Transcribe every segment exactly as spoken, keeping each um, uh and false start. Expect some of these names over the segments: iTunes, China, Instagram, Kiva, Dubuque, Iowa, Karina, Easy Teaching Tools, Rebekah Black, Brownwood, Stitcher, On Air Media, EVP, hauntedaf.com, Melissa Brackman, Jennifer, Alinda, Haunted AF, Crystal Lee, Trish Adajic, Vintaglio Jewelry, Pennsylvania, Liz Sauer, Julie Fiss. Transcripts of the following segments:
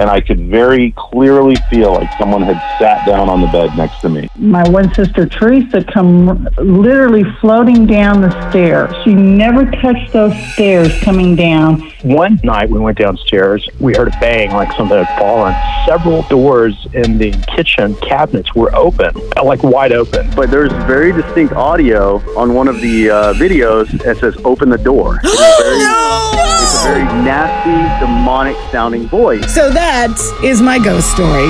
and I could very clearly feel like someone had sat down on the bed next to me. My one sister, Teresa, come literally floating down the stairs. She never touched those stairs coming down. One night we went downstairs, we heard a bang like something had fallen. Several doors in the kitchen cabinets were open, like wide open. But there's very distinct audio on one of the uh, videos that says, "Open the door." It's a very, no! It's a very nasty, demonic sounding voice. So that That is my ghost story.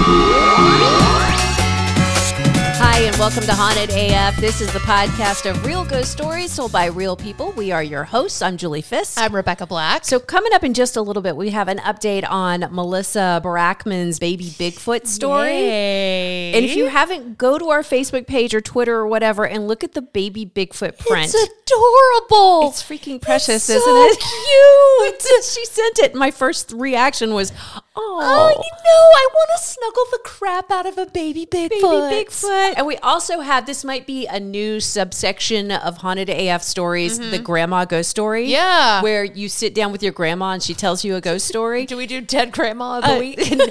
Hi, and welcome to Haunted A F. This is the podcast of real ghost stories told by real people. We are your hosts. I'm Julie Fiss. I'm Rebekah Black. So coming up in just a little bit, we have an update on Melissa Brackman's baby Bigfoot story. Yay. And if you haven't, go to our Facebook page or Twitter or whatever and look at the baby Bigfoot print. It's adorable. It's freaking precious, it's so isn't it? Cute. She sent it. My first reaction was, oh, oh, you know, I want to snuggle the crap out of a baby Bigfoot. Baby Bigfoot. And we also have, this might be a new subsection of Haunted A F stories, mm-hmm. the grandma ghost story. Yeah. Where you sit down with your grandma and she tells you a ghost story. Do we do dead grandma of the uh, week? No.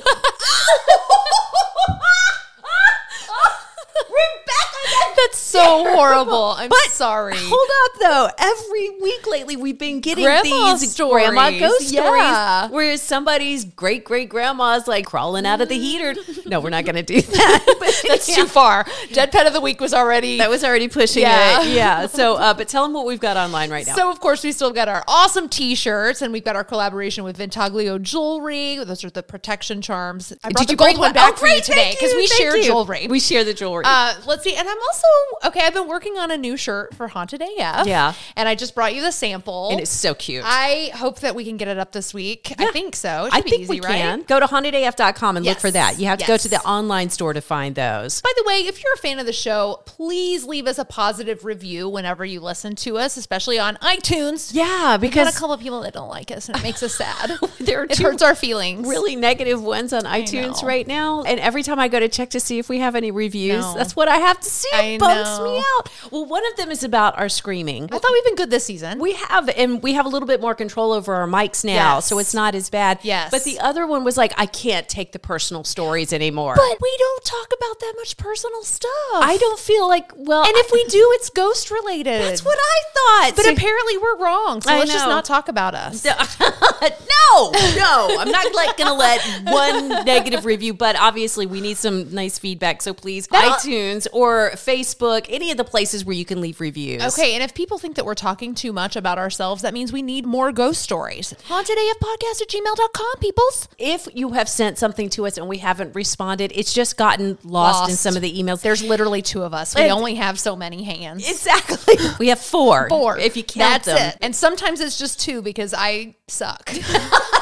Rebekah, that's so terrible. horrible. I'm but sorry. Hold up, though. Every week lately, we've been getting grandma these stories. grandma ghost yeah. stories, where somebody's great great grandma's like crawling out of the heater. No, we're not going to do that. But that's yeah. too far. Dead pet of the week was already that was already pushing yeah. it. Yeah. So, uh, but tell them what we've got online right now. So, of course, we still got our awesome T-shirts, and we've got our collaboration with Vintaglio Jewelry. Those are the protection charms. I brought Did the you gold one back oh, for great, you today because we share you. jewelry. We share the jewelry. Uh, let's see. And I'm also, okay, I've been working on a new shirt for Haunted A F. Yeah. And I just brought you the sample. And it's so cute. I hope that we can get it up this week. Yeah. I think so. It should I be think easy, we can. Right? Go to haunted A F dot com and yes. look for that. You have yes. to go to the online store to find those. By the way, if you're a fan of the show, please leave us a positive review whenever you listen to us, especially on iTunes. Yeah, because we've got a couple of people that don't like us and it makes us sad. there are it hurts our feelings. Really negative ones on iTunes right now. And every time I go to check to see if we have any reviews, no. that's what I have to see. It I bumps know. me out. Well, one of them is about our screaming. I thought we've been good this season. We have, and we have a little bit more control over our mics now, yes. so it's not as bad. Yes. But the other one was like, I can't take the personal stories anymore. But we don't talk about that much personal stuff. I don't feel like, well. And I, if we do, it's ghost related. That's what I thought. But so, apparently we're wrong, so I let's know. just not talk about us. No, no, no. I'm not like going to let one negative review, but obviously we need some nice feedback, so please, that, iTunes or Facebook, any of the places where you can leave reviews. Okay, and if people think that we're talking too much about ourselves, that means we need more ghost stories. haunted A F podcast at gmail dot com, peoples. If you have sent something to us and we haven't responded, it's just gotten lost, lost. in some of the emails. There's literally two of us. We and only have so many hands. Exactly. We have four. Four. If you count That's them. That's it. And sometimes it's just two because I suck.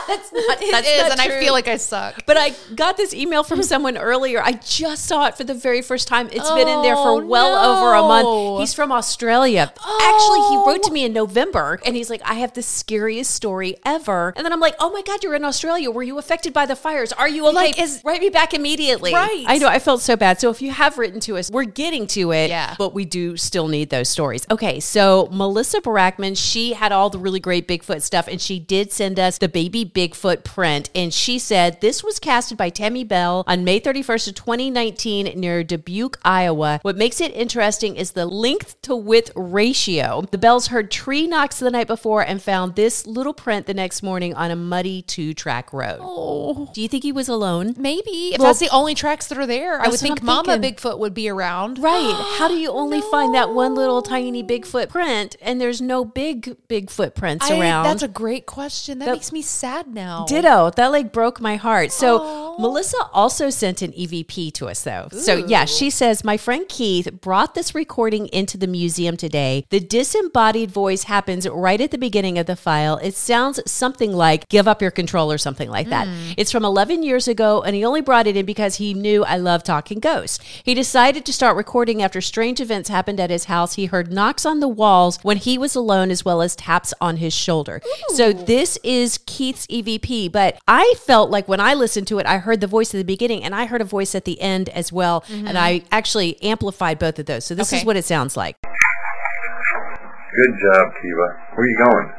That's not, it that's is, not and true. I feel like I suck. But I got this email from someone earlier. I just saw it for the very first time. It's oh, been in there for well no. over a month. He's from Australia. Oh. Actually, he wrote to me in November, and he's like, I have the scariest story ever. And then I'm like, oh my God, you're in Australia. Were you affected by the fires? Are you okay? Like, is, write me back immediately. Right. I know, I felt so bad. So if you have written to us, we're getting to it, yeah. but we do still need those stories. Okay, so Melissa Brackman, she had all the really great Bigfoot stuff, and she did send us the baby Bigfoot print, and she said this was casted by Tammy Bell on May thirty-first of twenty nineteen near Dubuque, Iowa. What makes it interesting is the length to width ratio. The Bells heard tree knocks the night before and found this little print the next morning on a muddy two-track road. Oh. Do you think he was alone? Maybe. If well, that's the only tracks that are there, I would think Mama Bigfoot would be around. Right. How do you only no. find that one little tiny Bigfoot print and there's no big Bigfoot prints I, around? That's a great question. That, that makes me sad now. Ditto. That like broke my heart. So aww. Melissa also sent an E V P to us though. Ooh. So yeah, she says, my friend Keith brought this recording into the museum today. The disembodied voice happens right at the beginning of the file. It sounds something like, give up your control or something like that. Mm. It's from eleven years ago and he only brought it in because he knew I love talking ghosts. He decided to start recording after strange events happened at his house. He heard knocks on the walls when he was alone as well as taps on his shoulder. Ooh. So this is Keith's E V P, but I felt like when I listened to it, I heard the voice at the beginning and I heard a voice at the end as well. Mm-hmm. And I actually amplified both of those. So this okay. is what it sounds like. Good job, Kiva. Where are you going?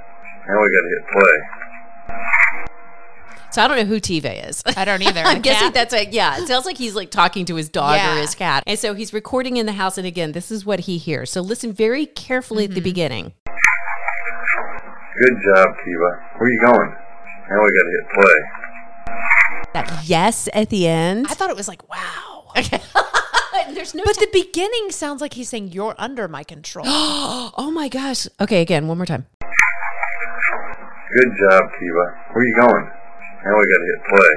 Now we got to hit play. So I don't know who Tiva is. I don't either. I'm guessing cat? that's like, yeah. It sounds like he's like talking to his dog yeah. or his cat. And so he's recording in the house. And again, this is what he hears. So listen very carefully mm-hmm. at the beginning. Good job, Kiva. Where are you going? Now we got to hit play. That yes at the end. I thought it was like, wow. Okay. There's no but t- the beginning sounds like he's saying, you're under my control. Oh, my gosh. Okay, again, one more time. Good job, Kiva. Where are you going? Now we got to hit play.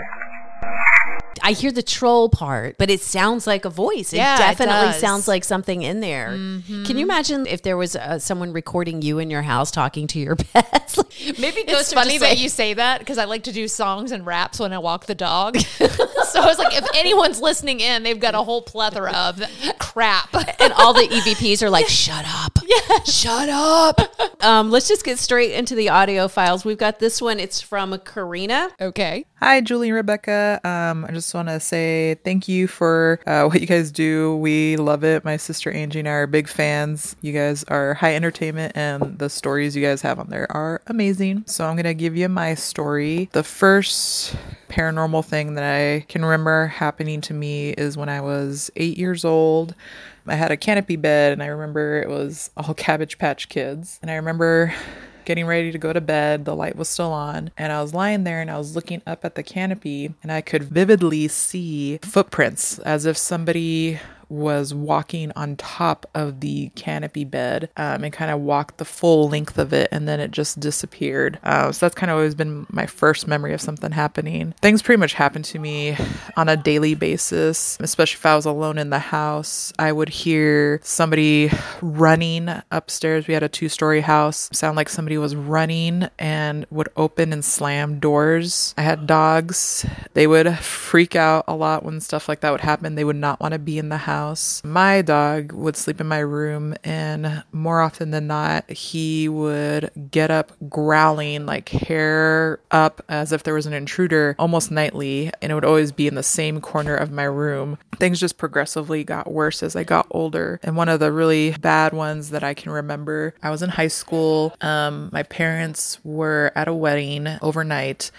I hear the troll part, but it sounds like a voice. It yeah, definitely it sounds like something in there. Mm-hmm. Can you imagine if there was uh, someone recording you in your house talking to your pets? Maybe it's funny that you say that because I like to do songs and raps when I walk the dog. So I was like, if anyone's listening in, they've got a whole plethora of crap. And all the E V Ps are like, shut up. Yeah. Shut up. Um, let's just get straight into the audio files. We've got this one. It's from Karina. Okay. Hi, Julie and Rebekah. Um, I just want to say thank you for uh, what you guys do. We love it. My sister Angie and I are big fans. You guys are high entertainment, and the stories you guys have on there are amazing. So I'm going to give you my story. The first paranormal thing that I can remember happening to me is when I was eight years old. I had a canopy bed, and I remember it was all Cabbage Patch Kids. And I remember getting ready to go to bed. The light was still on, and I was lying there, and I was looking up at the canopy, and I could vividly see footprints as if somebody was walking on top of the canopy bed um, and kind of walked the full length of it, and then it just disappeared. Uh, so that's kind of always been my first memory of something happening. Things pretty much happened to me on a daily basis, especially if I was alone in the house. I would hear somebody running upstairs. We had a two-story house. Sound like somebody was running and would open and slam doors. I had dogs. They would freak out a lot when stuff like that would happen. They would not want to be in the house. My dog would sleep in my room, and more often than not, he would get up growling, like hair up, as if there was an intruder almost nightly, and it would always be in the same corner of my room. Things just progressively got worse as I got older. And one of the really bad ones that I can remember, I was in high school. Um, my parents were at a wedding overnight,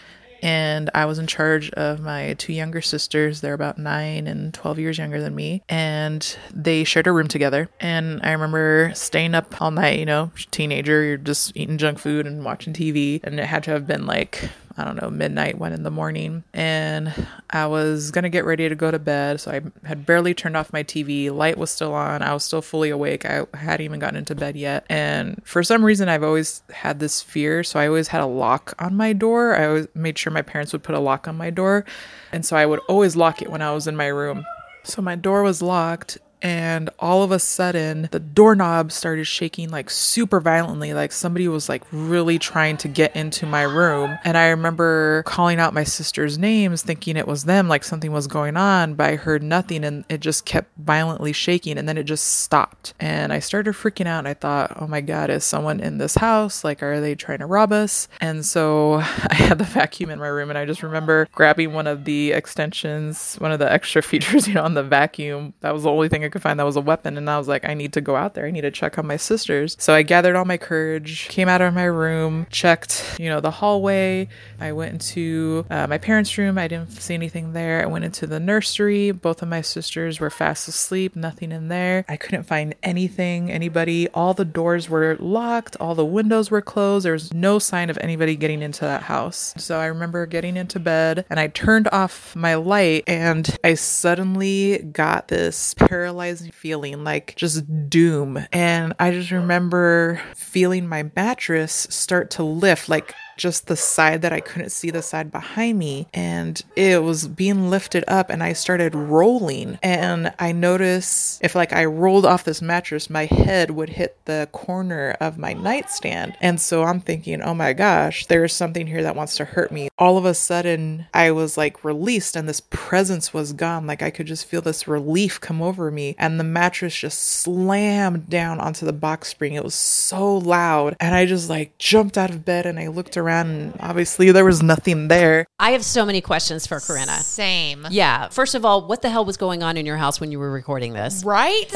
and I was in charge of my two younger sisters. They're about nine and twelve years younger than me. And they shared a room together. And I remember staying up all night, you know, teenager, you're just eating junk food and watching T V. And it had to have been like, I don't know, midnight, one in the morning. And I was going to get ready to go to bed. So I had barely turned off my T V. Light was still on. I was still fully awake. I hadn't even gotten into bed yet. And for some reason, I've always had this fear. So I always had a lock on my door. I always made sure my parents would put a lock on my door. And so I would always lock it when I was in my room. So my door was locked. And all of a sudden, the doorknob started shaking like super violently, like somebody was like really trying to get into my room. And I remember calling out my sister's names, thinking it was them, like something was going on, but I heard nothing, and it just kept violently shaking, and then it just stopped. And I started freaking out, and I thought, oh my God, is someone in this house? Like, are they trying to rob us? And so I had the vacuum in my room, and I just remember grabbing one of the extensions, one of the extra features, you know, on the vacuum. That was the only thing I could find that was a weapon, and I was like, I need to go out there, I need to check on my sisters. So I gathered all my courage, came out of my room, checked, you know, the hallway. I went into uh, my parents' room. I didn't see anything there. I went into the nursery. Both of my sisters were fast asleep, nothing in there. I couldn't find anything, anybody. All the doors were locked, all the windows were closed. There was no sign of anybody getting into that house. So I remember getting into bed, and I turned off my light, and I suddenly got this paralyzed feeling, like just doom. And I just remember feeling my mattress start to lift, like just the side that I couldn't see, the side behind me, and it was being lifted up, and I started rolling. And I noticed if like I rolled off this mattress, my head would hit the corner of my nightstand. And so I'm thinking, oh my gosh, there's something here that wants to hurt me. All of a sudden I was like released, and this presence was gone. Like I could just feel this relief come over me, and the mattress just slammed down onto the box spring. It was so loud. And I just like jumped out of bed, and I looked around around and obviously there was nothing there. I have so many questions for Karina. Same. Yeah. First of all, what the hell was going on in your house when you were recording this? Right?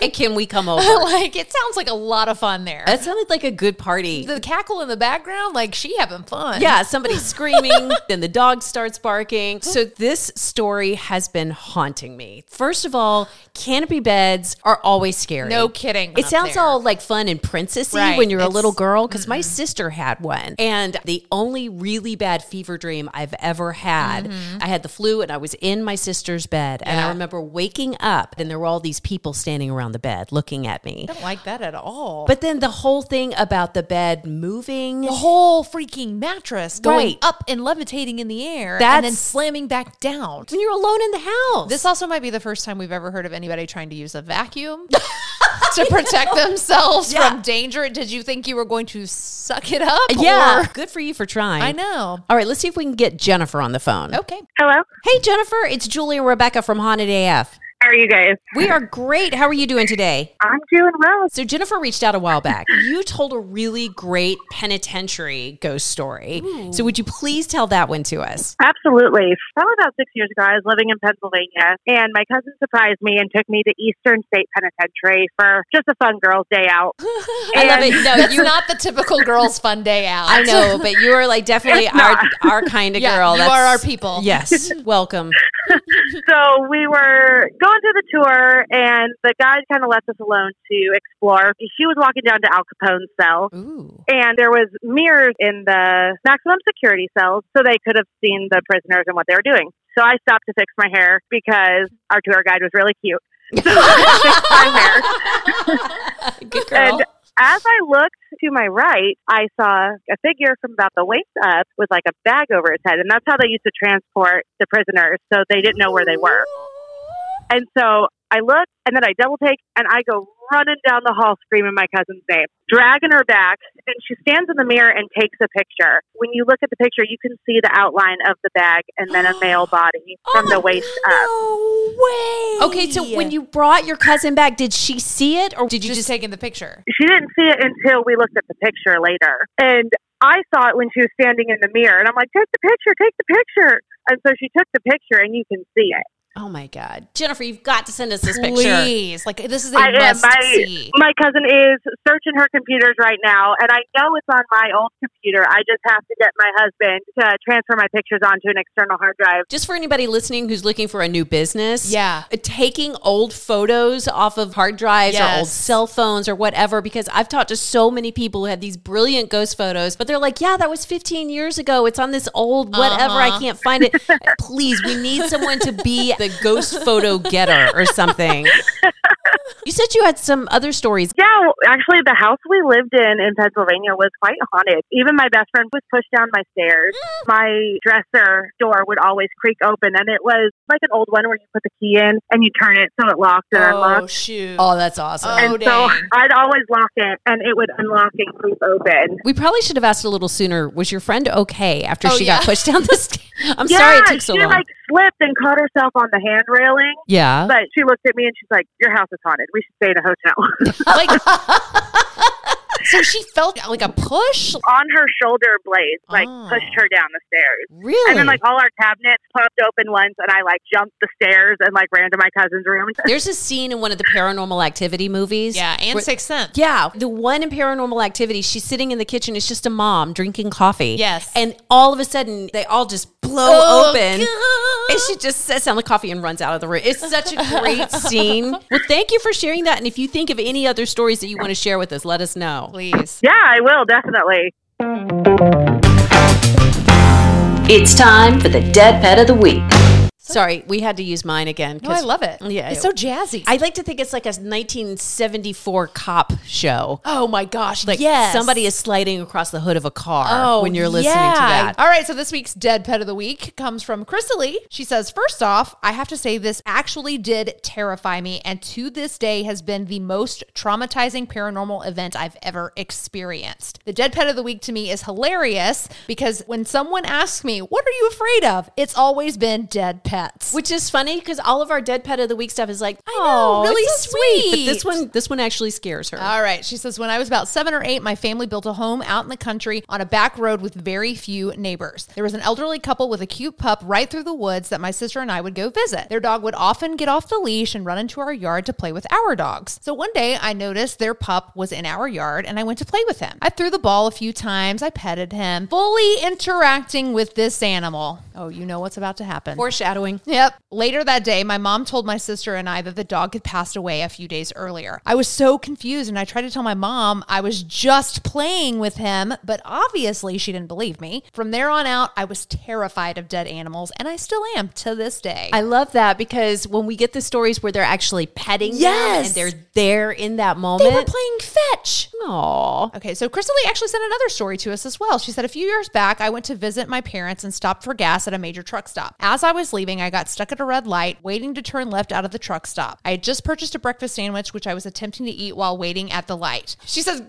And can we come over? Like, it sounds like a lot of fun there. It sounded like a good party. The cackle in the background, like she having fun. Yeah. Somebody's screaming. Then the dog starts barking. So this story has been haunting me. First of all, canopy beds are always scary. No kidding. It sounds there. all like fun and princessy right. when you're it's, a little girl, because mm-hmm. my sister had one. And the only really bad fever dream I've ever had, mm-hmm. I had the flu and I was in my sister's bed. Yeah. And I remember waking up and there were all these people standing around the bed looking at me. I don't like that at all. But then the whole thing about the bed moving. The whole freaking mattress going right. up and levitating in the air. That's, and then slamming back down. When you're alone in the house. This also might be the first time we've ever heard of anybody trying to use a vacuum to protect themselves yeah. from danger. Did you think you were going to suck it up? Yeah. Or? Good for you for trying. I know. All right, let's see if we can get Jennifer on the phone. Okay. Hello. Hey, Jennifer. It's Julie and Rebekah from Haunted A F. How are you guys? We are great. How are you doing today? I'm doing well. So Jennifer reached out a while back. You told a really great penitentiary ghost story. Ooh. So would you please tell that one to us? Absolutely. Probably about six years ago, I was living in Pennsylvania, and my cousin surprised me and took me to Eastern State Penitentiary for just a fun girls' day out. I and love it. No, you're not the typical girls' fun day out. I know, but you are like definitely our, our kind of yeah, girl. You That's, are our people. Yes. Welcome. So we were going to the tour, and the guide kind of left us alone to explore. She was walking down to Al Capone's cell, Ooh. and there was mirrors in the maximum security cells, so they could have seen the prisoners and what they were doing. So I stopped to fix my hair because our tour guide was really cute. So I fixed my hair. Good girl. And as I looked to my right, I saw a figure from about the waist up with like a bag over its head. And that's how they used to transport the prisoners. So they didn't know where they were. And so I looked, and then I double take, and I go running down the hall screaming my cousin's name, dragging her back. And she stands in the mirror and takes a picture. When you look at the picture, you can see the outline of the bag and then a male body from oh, the waist up. No way. Okay, so when you brought your cousin back, did she see it, or did you just, just take in the picture? She didn't see it until we looked at the picture later. And I saw it when she was standing in the mirror. And I'm like, take the picture, take the picture. And so she took the picture, and you can see it. Oh, my God. Jennifer, you've got to send us this picture. Please. Like, this is a I must am. My, see. My cousin is searching her computers right now, and I know it's on my old computer. I just have to get my husband to transfer my pictures onto an external hard drive. Just for anybody listening who's looking for a new business. Yeah. Taking old photos off of hard drives yes. or old cell phones or whatever, because I've talked to so many people who had these brilliant ghost photos, but they're like, yeah, that was fifteen years ago. It's on this old whatever. Uh-huh. I can't find it. Please, we need someone to be the ghost photo getter or something. You said you had some other stories. Yeah, actually the house we lived in in Pennsylvania was quite haunted. Even my best friend was pushed down my stairs. Mm. My dresser door would always creak open, and it was like an old one where you put the key in and you turn it so it locked and oh, unlocked. Oh, shoot. Oh, that's awesome. And oh, dang. So I'd always lock it, and it would unlock and creep open. We probably should have asked a little sooner. Was your friend okay after oh, she yeah. got pushed down the stairs? I'm yeah, sorry it took so she, long. She like slipped and caught herself on the hand railing. Yeah. But she looked at me and she's like, your house is haunted. We should stay in a hotel. Like... So she felt like a push? On her shoulder blades, like oh. pushed her down the stairs. Really? And then like all our cabinets popped open once, and I like jumped the stairs and like ran to my cousin's room. There's a scene in one of the Paranormal Activity movies. Yeah, and where, Sixth Sense. Yeah. The one in Paranormal Activity, she's sitting in the kitchen. It's just a mom drinking coffee. Yes. And all of a sudden, they all just blow oh, open. God. And she just sits down the coffee and runs out of the room. It's such a great scene. Well, thank you for sharing that. And if you think of any other stories that you want to share with us, let us know. Please. Yeah, I will, definitely. It's time for the Dead Pet of the Week. Sorry, we had to use mine again. No, I love it. Yeah, it's so jazzy. I like to think it's like a nineteen seventy-four cop show. Oh, my gosh. Like yes. somebody is sliding across the hood of a car oh, when you're listening yeah. to that. All right, so this week's Dead Pet of the Week comes from Crystal Lee. She says, first off, I have to say this actually did terrify me, and to this day has been the most traumatizing paranormal event I've ever experienced. The Dead Pet of the Week to me is hilarious because when someone asks me, what are you afraid of? It's always been dead pet. pets. Which is funny because all of our dead pet of the week stuff is like, I know, oh, really so sweet. sweet. But this one, this one actually scares her. All right. She says, when I was about seven or eight, my family built a home out in the country on a back road with very few neighbors. There was an elderly couple with a cute pup right through the woods that my sister and I would go visit. Their dog would often get off the leash and run into our yard to play with our dogs. So one day I noticed their pup was in our yard and I went to play with him. I threw the ball a few times. I petted him, fully interacting with this animal. Oh, you know what's about to happen. Foreshadowing. Yep. Later that day, my mom told my sister and I that the dog had passed away a few days earlier. I was so confused and I tried to tell my mom I was just playing with him, but obviously she didn't believe me. From there on out, I was terrified of dead animals and I still am to this day. I love that because when we get the stories where they're actually petting yes. them and they're there in that moment. They were playing fetch. Aww. Okay, so Crystal Lee actually sent another story to us as well. She said, a few years back, I went to visit my parents and stopped for gas at a major truck stop. As I was leaving, I got stuck at a red light, waiting to turn left out of the truck stop. I had just purchased a breakfast sandwich, which I was attempting to eat while waiting at the light. She says,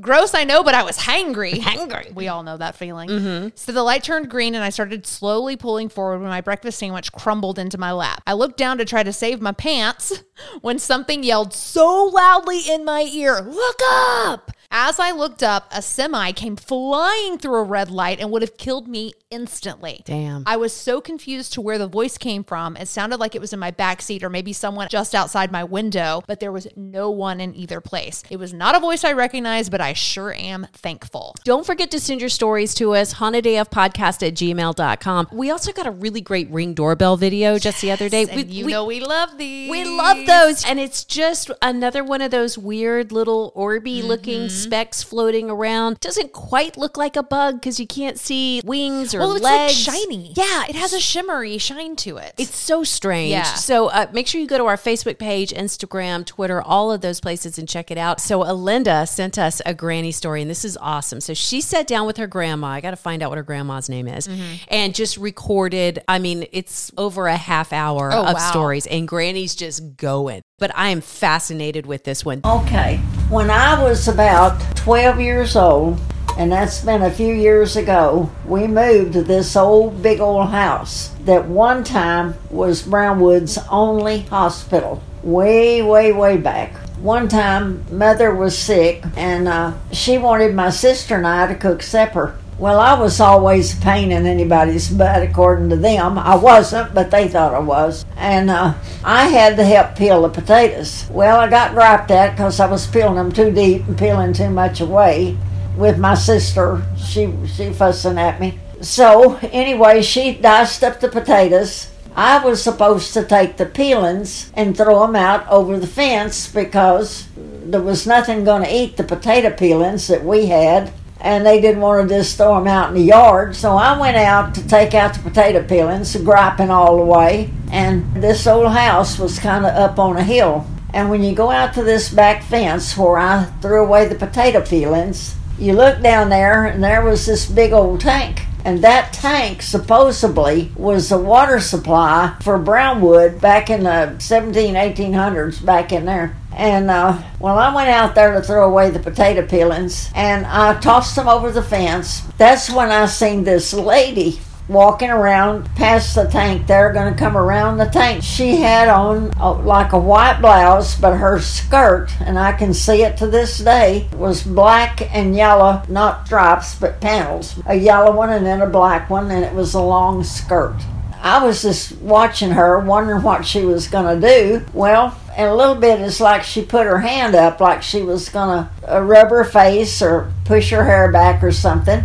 gross, I know, but I was hangry. Hangry. We all know that feeling. Mm-hmm. So the light turned green and I started slowly pulling forward when my breakfast sandwich crumbled into my lap. I looked down to try to save my pants when something yelled so loudly in my ear, look up! As I looked up, a semi came flying through a red light and would have killed me instantly. Damn. I was so confused to where the voice came from. It sounded like it was in my backseat or maybe someone just outside my window, but there was no one in either place. It was not a voice I recognized, but I sure am thankful. Don't forget to send your stories to us, haunted A F podcast at gmail dot com. We also got a really great Ring doorbell video just yes, the other day. And we, you we, know we love these. We love those. And it's just another one of those weird little Orby looking mm-hmm. specks floating around. Doesn't quite look like a bug because you can't see wings or well, legs. Well, it's like shiny. Yeah. It has a shimmery shine to it. It's so strange. Yeah. So uh, make sure you go to our Facebook page, Instagram, Twitter, all of those places and check it out. So Alinda sent us a granny story and this is awesome. So she sat down with her grandma. I got to find out what her grandma's name is mm-hmm. and just recorded. I mean, it's over a half hour oh, of wow. stories and granny's just going. But I am fascinated with this one. Okay. When I was about twelve years old, and that's been a few years ago, we moved to this old, big old house that one time was Brownwood's only hospital. Way, way, way back. One time, Mother was sick, and uh, she wanted my sister and I to cook supper. Well, I was always a pain in anybody's butt, according to them. I wasn't, but they thought I was. And uh, I had to help peel the potatoes. Well, I got griped at because I was peeling them too deep and peeling too much away with my sister. She, she fussing at me. So, anyway, she diced up the potatoes. I was supposed to take the peelings and throw them out over the fence because there was nothing going to eat the potato peelings that we had. And they didn't want to just throw them out in the yard. So I went out to take out the potato peelings, griping all the way. And this old house was kind of up on a hill. And when you go out to this back fence where I threw away the potato peelings, you look down there and there was this big old tank. And that tank supposedly was the water supply for Brownwood back in the seventeen hundreds, eighteen hundreds, back in there. And, uh, well, I went out there to throw away the potato peelings, and I tossed them over the fence. That's when I seen this lady walking around past the tank. They're going to come around the tank. She had on uh, like a white blouse, but her skirt, and I can see it to this day, was black and yellow, not stripes, but panels. A yellow one and then a black one, and it was a long skirt. I was just watching her, wondering what she was going to do. Well, and a little bit, it's like she put her hand up, like she was going to uh, rub her face or push her hair back or something.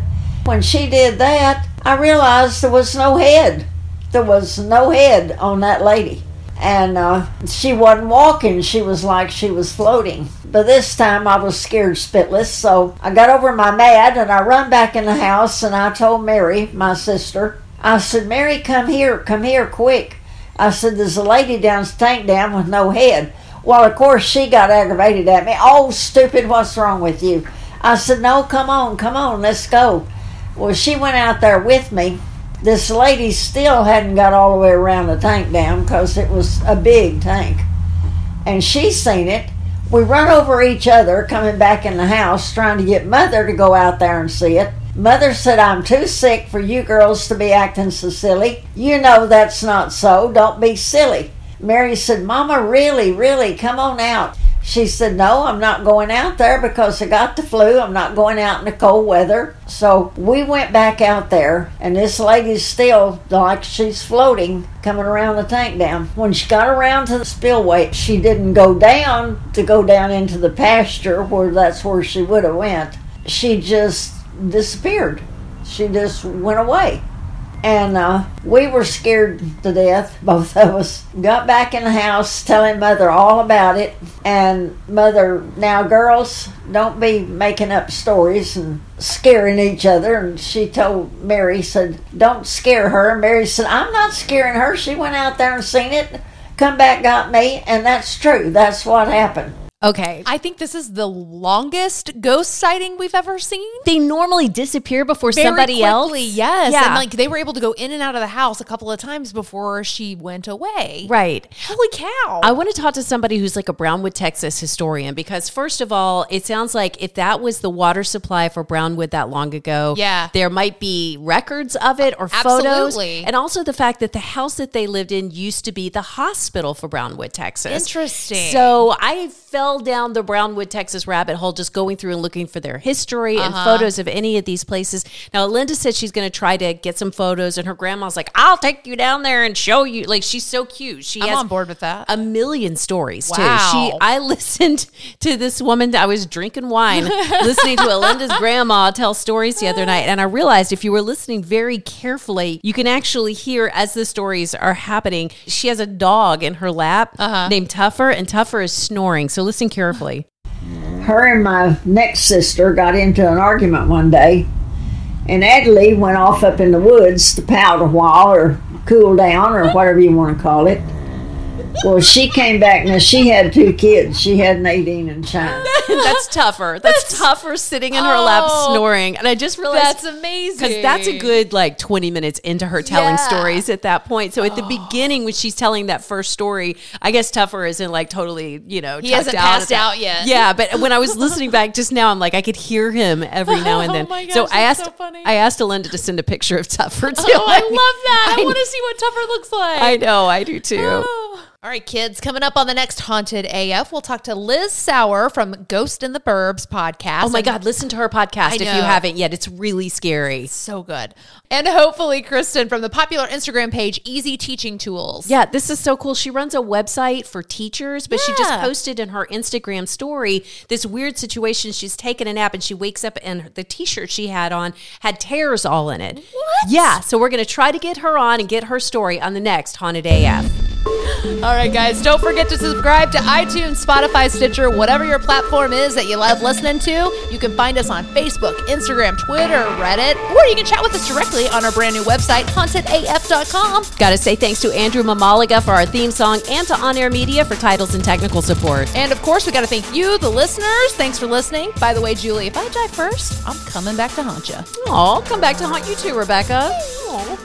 When she did that, I realized there was no head. There was no head on that lady. And uh, she wasn't walking. She was like she was floating. But this time I was scared spitless, so I got over my mad and I run back in the house and I told Mary, my sister, I said, Mary, come here, come here quick. I said, there's a lady down the tank down with no head. Well, of course, she got aggravated at me. Oh, stupid, what's wrong with you? I said, no, come on, come on, let's go. Well, she went out there with me. This lady still hadn't got all the way around the tank down because it was a big tank. And she seen it. We run over each other coming back in the house trying to get Mother to go out there and see it. Mother said, I'm too sick for you girls to be acting so silly. You know that's not so. Don't be silly. Mary said, Mama, really, really, come on out. She said, no, I'm not going out there because I got the flu. I'm not going out in the cold weather. So we went back out there, and this lady's still like she's floating, coming around the tank down. When she got around to the spillway, she didn't go down to go down into the pasture, where that's where she would have went. She just disappeared. She just went away. And uh, we were scared to death, both of us. Got back in the house telling Mother all about it. And Mother, now girls, don't be making up stories and scaring each other. And she told Mary, said, don't scare her. Mary said, I'm not scaring her. She went out there and seen it, come back, got me. And that's true. That's what happened. Okay, I think this is the longest ghost sighting we've ever seen. They normally disappear before Very somebody quickly, else. Yes, yeah. And like they were able to go in and out of the house a couple of times before she went away. Right. Holy cow. I want to talk to somebody who's like a Brownwood, Texas historian, because first of all, it sounds like if that was the water supply for Brownwood that long ago, yeah, there might be records of it or Absolutely. Photos. And also the fact that the house that they lived in used to be the hospital for Brownwood, Texas. Interesting. So I felt down the Brownwood, Texas rabbit hole, just going through and looking for their history uh-huh. and photos of any of these places. Now, Linda said she's going to try to get some photos, and her grandma's like, I'll take you down there and show you. Like, she's so cute. She I'm has on board with that. A million stories, wow. too. She, I listened to this woman. I was drinking wine, listening to Alinda's grandma tell stories the other night, and I realized if you were listening very carefully, you can actually hear as the stories are happening. She has a dog in her lap uh-huh. named Tuffer, and Tuffer is snoring. So listen carefully. Her and my next sister got into an argument one day, and Adelie went off up in the woods to pout a while or cool down or whatever you want to call it. Well, she came back. Now, she had two kids. She had Nadine and China. That's Tuffer. That's, that's Tuffer sitting in her oh, lap snoring. And I just realized. That's amazing. Because that's a good, like, twenty minutes into her telling yeah. stories at that point. So at oh. the beginning, when she's telling that first story, I guess Tuffer isn't, like, totally, you know, he hasn't passed out yet. Yeah, but when I was listening back just now, I'm like, I could hear him every now and then. Oh my gosh, so I asked, so funny. I asked Alinda to send a picture of Tuffer, too. Oh, I love that. I, I want to see what Tuffer looks like. I know. I do, too. Oh. All right, kids, coming up on the next Haunted A F, we'll talk to Liz Sauer from Ghost in the Burbs podcast. Oh, my and God, listen to her podcast if you haven't yet. It's really scary. It's so good. And hopefully Kristen from the popular Instagram page, Easy Teaching Tools. Yeah, this is so cool. She runs a website for teachers, but yeah. she just posted in her Instagram story this weird situation. She's taking a nap, and she wakes up, and the T-shirt she had on had tears all in it. What? Yeah, so we're going to try to get her on and get her story on the next Haunted A F. All right, guys, don't forget to subscribe to iTunes, Spotify, Stitcher, whatever your platform is that you love listening to. You can find us on Facebook, Instagram, Twitter, Reddit, or you can chat with us directly on our brand new website, haunted a f dot com. Got to say thanks to Andrew Mamaliga for our theme song and to On Air Media for titles and technical support. And, of course, we got to thank you, the listeners. Thanks for listening. By the way, Julie, if I die first, I'm coming back to haunt you. Aw, come back to haunt you too, Rebekah. Aww.